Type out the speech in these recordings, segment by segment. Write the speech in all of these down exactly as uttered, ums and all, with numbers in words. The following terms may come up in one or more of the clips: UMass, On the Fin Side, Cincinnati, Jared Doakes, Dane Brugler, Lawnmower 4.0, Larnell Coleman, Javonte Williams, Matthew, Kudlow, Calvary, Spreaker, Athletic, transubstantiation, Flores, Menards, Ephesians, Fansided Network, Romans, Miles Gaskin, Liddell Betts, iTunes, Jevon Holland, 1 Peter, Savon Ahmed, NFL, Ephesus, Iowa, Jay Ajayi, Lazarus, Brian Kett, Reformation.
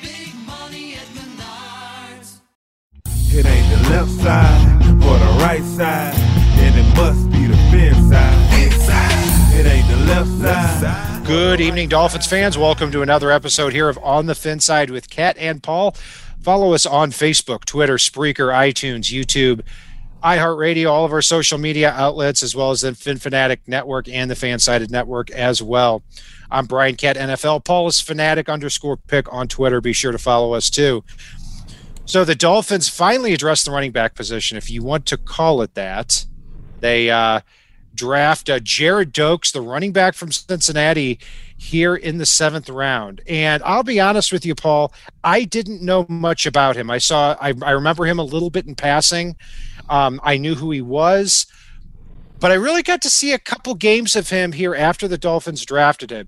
big money at Menards. It ain't the left side or the right side, and it must be the fin side. Inside. It ain't the left side. Good evening, Dolphins fans. Welcome to another episode here of On the Fin Side with Kat and Paul. Follow us on Facebook, Twitter, Spreaker, iTunes, YouTube, iHeartRadio, all of our social media outlets, as well as the Fin Fanatic Network and the Fansided Network as well. I'm Brian Kett, N F L. Paul is Fanatic underscore pick on Twitter. Be sure to follow us too. So the Dolphins finally addressed the running back position, if you want to call it that. They uh, draft uh, Jared Doakes, the running back from Cincinnati, here in the seventh round. And I'll be honest with you, Paul, I didn't know much about him. I saw, I, I remember him a little bit in passing. Um, I knew who he was, but I really got to see a couple games of him here after the Dolphins drafted him.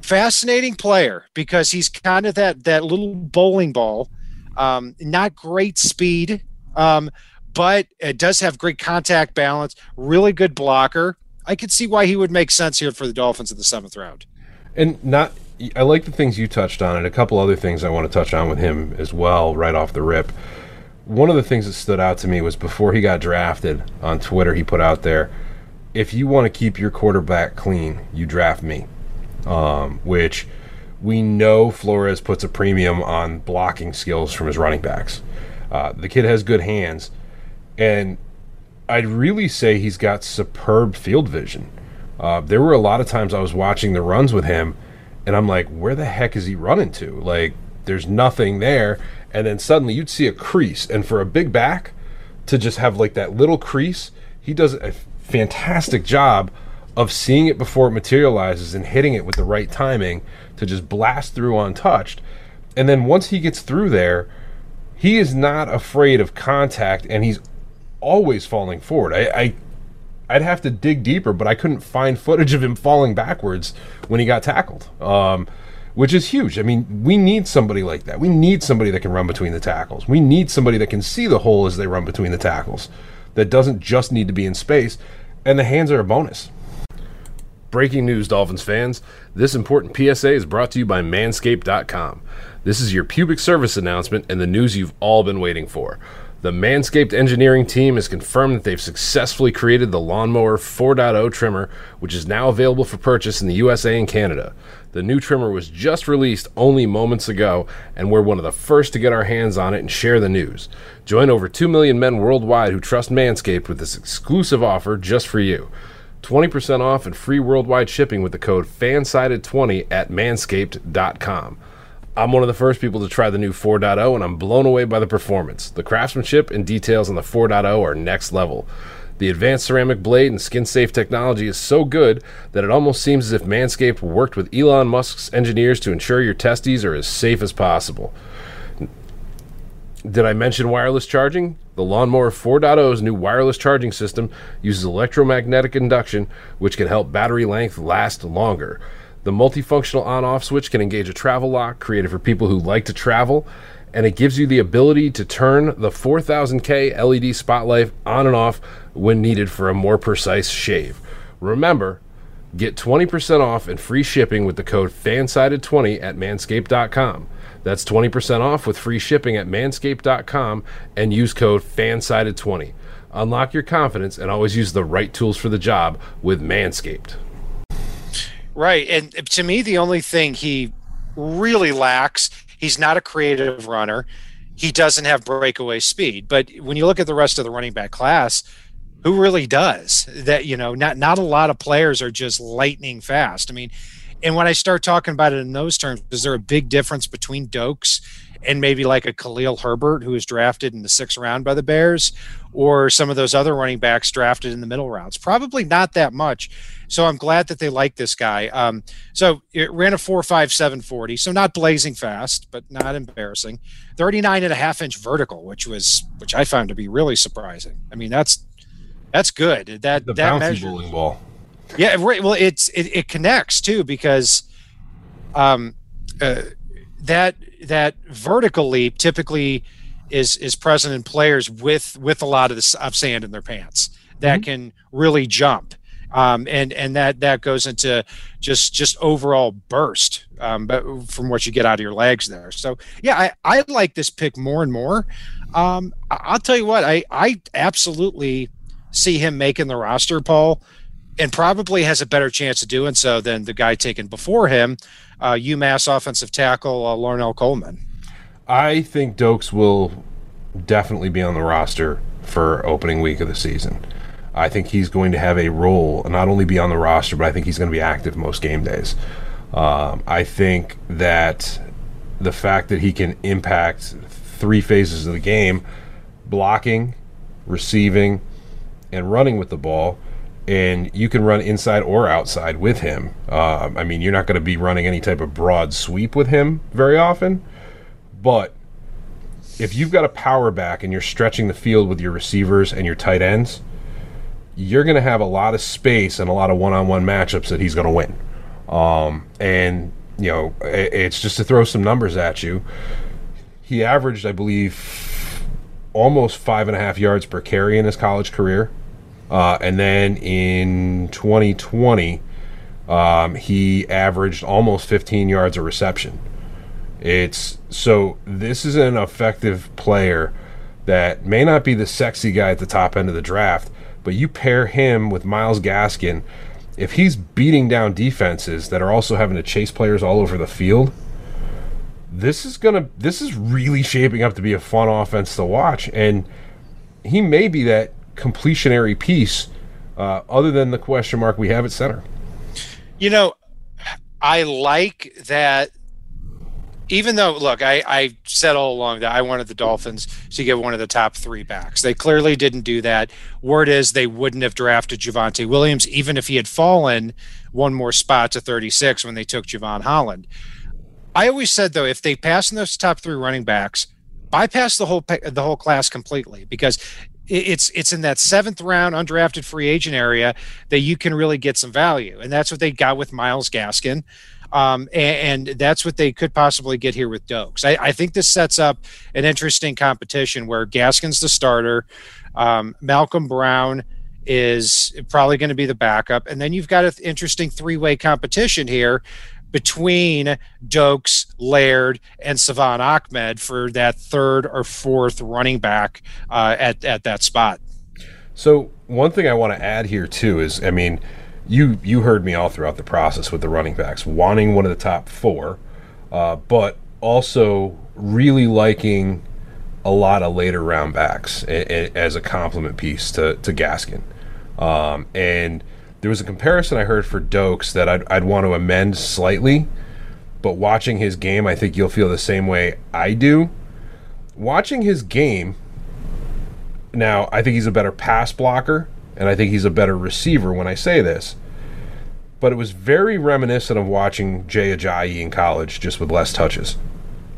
Fascinating player because he's kind of that that little bowling ball. Um, not great speed, um, but it does have great contact balance, really good blocker. I could see why he would make sense here for the Dolphins in the seventh round. And not, I like the things you touched on, and a couple other things I want to touch on with him as well right off the rip. One of the things that stood out to me was before he got drafted on Twitter, he put out there, if you want to keep your quarterback clean, you draft me, um, which we know Flores puts a premium on blocking skills from his running backs. Uh, the kid has good hands, and I'd really say he's got superb field vision. Uh, there were a lot of times I was watching the runs with him, and I'm like, where the heck is he running to? Like, there's nothing there. And then suddenly you'd see a crease. And for a big back to just have like that little crease, he does a fantastic job of seeing it before it materializes and hitting it with the right timing to just blast through untouched. And then once he gets through there, he is not afraid of contact, and he's always falling forward. I, I, I'd have to dig deeper, but I couldn't find footage of him falling backwards when he got tackled. Um, Which is huge. I mean, we need somebody like that. We need somebody that can run between the tackles. We need somebody that can see the hole as they run between the tackles, that doesn't just need to be in space. And the hands are a bonus. Breaking news, Dolphins fans. This important P S A is brought to you by Manscaped dot com. This is your pubic service announcement and the news you've all been waiting for. The Manscaped engineering team has confirmed that they've successfully created the Lawnmower four point oh trimmer, which is now available for purchase in the U S A and Canada. The new trimmer was just released only moments ago, and we're one of the first to get our hands on it and share the news. Join over two million men worldwide who trust Manscaped with this exclusive offer just for you. twenty percent off and free worldwide shipping with the code FANSIDED twenty at Manscaped dot com. I'm one of the first people to try the new four point oh, and I'm blown away by the performance. The craftsmanship and details on the four point oh are next level. The advanced ceramic blade and skin-safe technology is so good that it almost seems as if Manscaped worked with Elon Musk's engineers to ensure your testes are as safe as possible. Did I mention wireless charging? The Lawnmower four point oh's new wireless charging system uses electromagnetic induction, which can help battery life last longer. The multifunctional on-off switch can engage a travel lock, created for people who like to travel, and it gives you the ability to turn the four thousand K L E D spotlight on and off when needed for a more precise shave. Remember, get twenty percent off and free shipping with the code FANSIDED twenty at Manscaped dot com. That's twenty percent off with free shipping at Manscaped dot com and use code FANSIDED twenty. Unlock your confidence and always use the right tools for the job with Manscaped. Right, and to me, the only thing he really lacks, he's not a creative runner. He doesn't have breakaway speed. But when you look at the rest of the running back class, who really does that? You know, not not a lot of players are just lightning fast. I mean, and when I start talking about it in those terms, is there a big difference between Doakes and maybe like a Khalil Herbert, who was drafted in the sixth round by the Bears, or some of those other running backs drafted in the middle rounds? Probably not that much. So I'm glad that they like this guy. Um, so it ran a four five, seven forty, so not blazing fast, but not embarrassing. thirty-nine and a half inch vertical, which was which I found to be really surprising. I mean, that's that's good. That the that bouncy measure, bowling ball. Yeah, well, it's it, it connects too, because um, uh, that that vertical leap typically is is present in players with with a lot of the of sand in their pants that mm-hmm. can really jump, um, and and that that goes into just just overall burst, um, but from what you get out of your legs there. So yeah, I, I like this pick more and more. Um, I'll tell you what, I I absolutely see him making the roster, Paul. And probably has a better chance of doing so than the guy taken before him, uh, UMass offensive tackle uh, Larnell Coleman. I think Doakes will definitely be on the roster for opening week of the season. I think he's going to have a role, and not only be on the roster, but I think he's going to be active most game days. Um, I think that the fact that he can impact three phases of the game, blocking, receiving, and running with the ball, and you can run inside or outside with him. Uh, I mean, you're not going to be running any type of broad sweep with him very often, but if you've got a power back and you're stretching the field with your receivers and your tight ends, you're going to have a lot of space and a lot of one-on-one matchups that he's going to win. Um, and, you know, it's just to throw some numbers at you. He averaged, I believe, almost five and a half yards per carry in his college career. Uh, and then in twenty twenty, um, he averaged almost fifteen yards a reception. It's so this is an effective player that may not be the sexy guy at the top end of the draft, but you pair him with Miles Gaskin. If he's beating down defenses that are also having to chase players all over the field, this is gonna this is really shaping up to be a fun offense to watch, and he may be that completionary piece, uh, other than the question mark we have at center. You know, I like that, even though, look, I, I said all along that I wanted the Dolphins to get one of the top three backs. They clearly didn't do that. Word is they wouldn't have drafted Javonte Williams, even if he had fallen one more spot to thirty-six when they took Jevon Holland. I always said, though, if they pass in those top three running backs, bypass the whole the whole class completely, because it's it's in that seventh round undrafted free agent area that you can really get some value. And that's what they got with Miles Gaskin. Um, and, and that's what they could possibly get here with Doakes. I, I think this sets up an interesting competition where Gaskin's the starter. Um, Malcolm Brown is probably going to be the backup. And then you've got an interesting three-way competition here between Doakes, Laird, and Savon Ahmed for that third or fourth running back uh, at, at that spot. So one thing I want to add here too is, I mean, you you heard me all throughout the process with the running backs, wanting one of the top four, uh, but also really liking a lot of later round backs a, a, as a compliment piece to, to Gaskin. Um, and there was a comparison I heard for Doakes that I'd, I'd want to amend slightly, but watching his game, I think you'll feel the same way I do. Watching his game, now, I think he's a better pass blocker, and I think he's a better receiver when I say this, but it was very reminiscent of watching Jay Ajayi in college, just with less touches.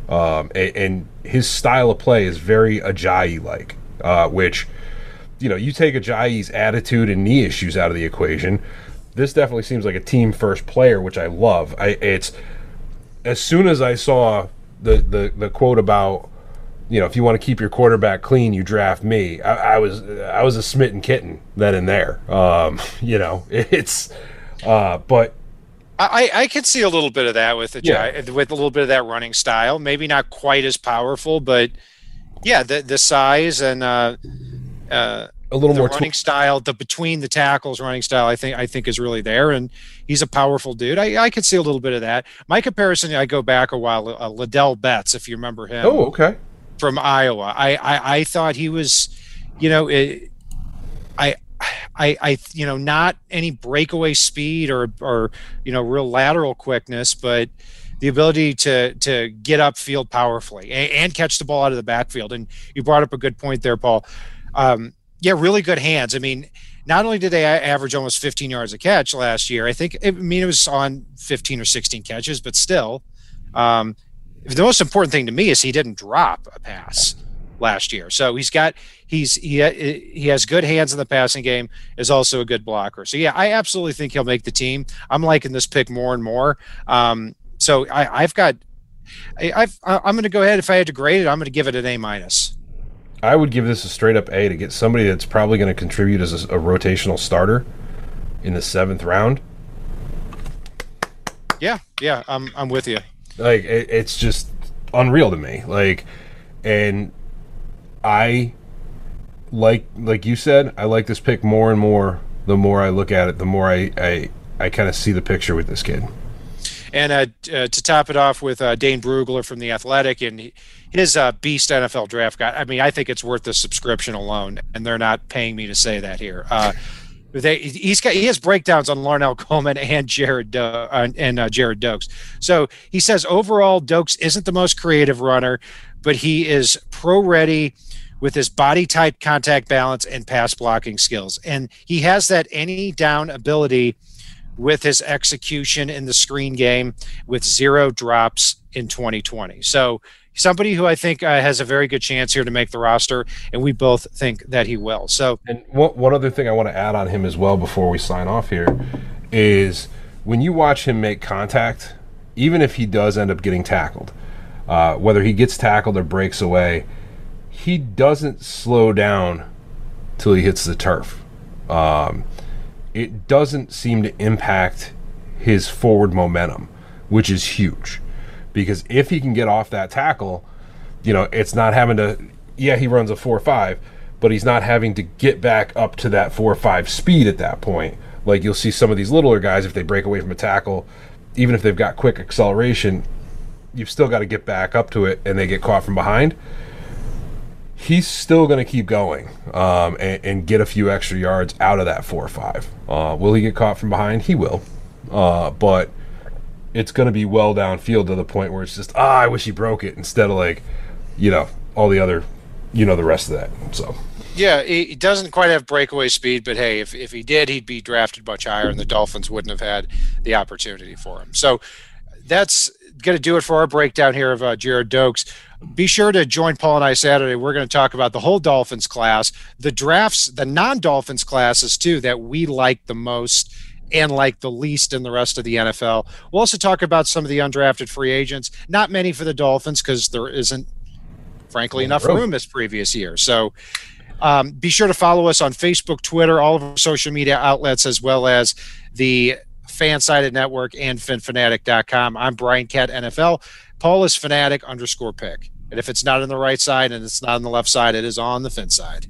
Um, and, and his style of play is very Ajayi-like, uh, which... You know, you take Ajayi's attitude and knee issues out of the equation, this definitely seems like a team-first player, which I love. I, it's as soon as I saw the, the, the quote about, you know, if you want to keep your quarterback clean, you draft me. I, I was I was a smitten kitten then and there. Um, you know, it's uh, but. I, I could see a little bit of that with Ajayi, yeah. with a little bit of that running style. Maybe not quite as powerful, but yeah, the the size and. Uh, Uh, a little the more running tw- style, the between the tackles running style, I think I think is really there, and he's a powerful dude. I, I could see a little bit of that. My comparison, I go back a while, uh, Liddell Betts, if you remember him. Oh, okay. From Iowa, I I, I thought he was, you know, it, I I, I, you know, not any breakaway speed or, or, you know, real lateral quickness, but the ability to, to get upfield powerfully and, and catch the ball out of the backfield. And you brought up a good point there, Paul. Um, yeah, really good hands. I mean, not only did they average almost fifteen yards a catch last year, I think, I mean, it was on fifteen or sixteen catches, but still, um, the most important thing to me is he didn't drop a pass last year. So he's got, he's, he, he has good hands in the passing game, is also a good blocker. So yeah, I absolutely think he'll make the team. I'm liking this pick more and more. Um, so I, I've got, I, I've, I'm going to go ahead. If I had to grade it, I'm going to give it an A minus. I would give this a straight up A to get somebody that's probably going to contribute as a, a rotational starter in the seventh round. Yeah. Yeah. I'm, I'm with you. Like, it, it's just unreal to me. Like, and I like, like you said, I like this pick more and more. The more I look at it, the more I, I, I kind of see the picture with this kid. And uh, uh, to top it off with uh, Dane Brugler from the Athletic and his uh, beast N F L draft guide. I mean, I think it's worth the subscription alone, and they're not paying me to say that here. Uh, they he's got he has breakdowns on Larnell Coleman and Jared Do- uh, and uh, Jared Doakes. So he says overall, Doakes isn't the most creative runner, but he is pro ready with his body type, contact balance, and pass blocking skills, and he has that any down ability with his execution in the screen game with zero drops in twenty twenty. So somebody who I think uh, has a very good chance here to make the roster, and we both think that he will. So, and one, one other thing I want to add on him as well before we sign off here is when you watch him make contact, even if he does end up getting tackled, uh, whether he gets tackled or breaks away, he doesn't slow down till he hits the turf. Um, It doesn't seem to impact his forward momentum, which is huge. Because if he can get off that tackle, you know, it's not having to, yeah, he runs a four five, but he's not having to get back up to that four five speed at that point. Like you'll see some of these littler guys, if they break away from a tackle, even if they've got quick acceleration, you've still got to get back up to it and they get caught from behind. He's still going to keep going um, and, and get a few extra yards out of that four or five. Uh, will he get caught from behind? He will. Uh, but it's going to be well downfield to the point where it's just, ah, I wish he broke it instead of like, you know, all the other, you know, the rest of that. So, yeah, he doesn't quite have breakaway speed, but hey, if, if he did, he'd be drafted much higher and the Dolphins wouldn't have had the opportunity for him. So that's going to do it for our breakdown here of uh, Jared Doakes. Be sure to join Paul and I Saturday. We're going to talk about the whole Dolphins class, the drafts, the non-Dolphins classes too, that we like the most and like the least in the rest of the N F L. We'll also talk about some of the undrafted free agents, not many for the Dolphins because there isn't, frankly, enough room as previous year. So um, be sure to follow us on Facebook, Twitter, all of our social media outlets, as well as the Fansided Network and fin fanatic dot com. I'm Brian Cat N F L. Paul is Fanatic underscore pick. And if it's not on the right side and it's not on the left side, it is on the fin side.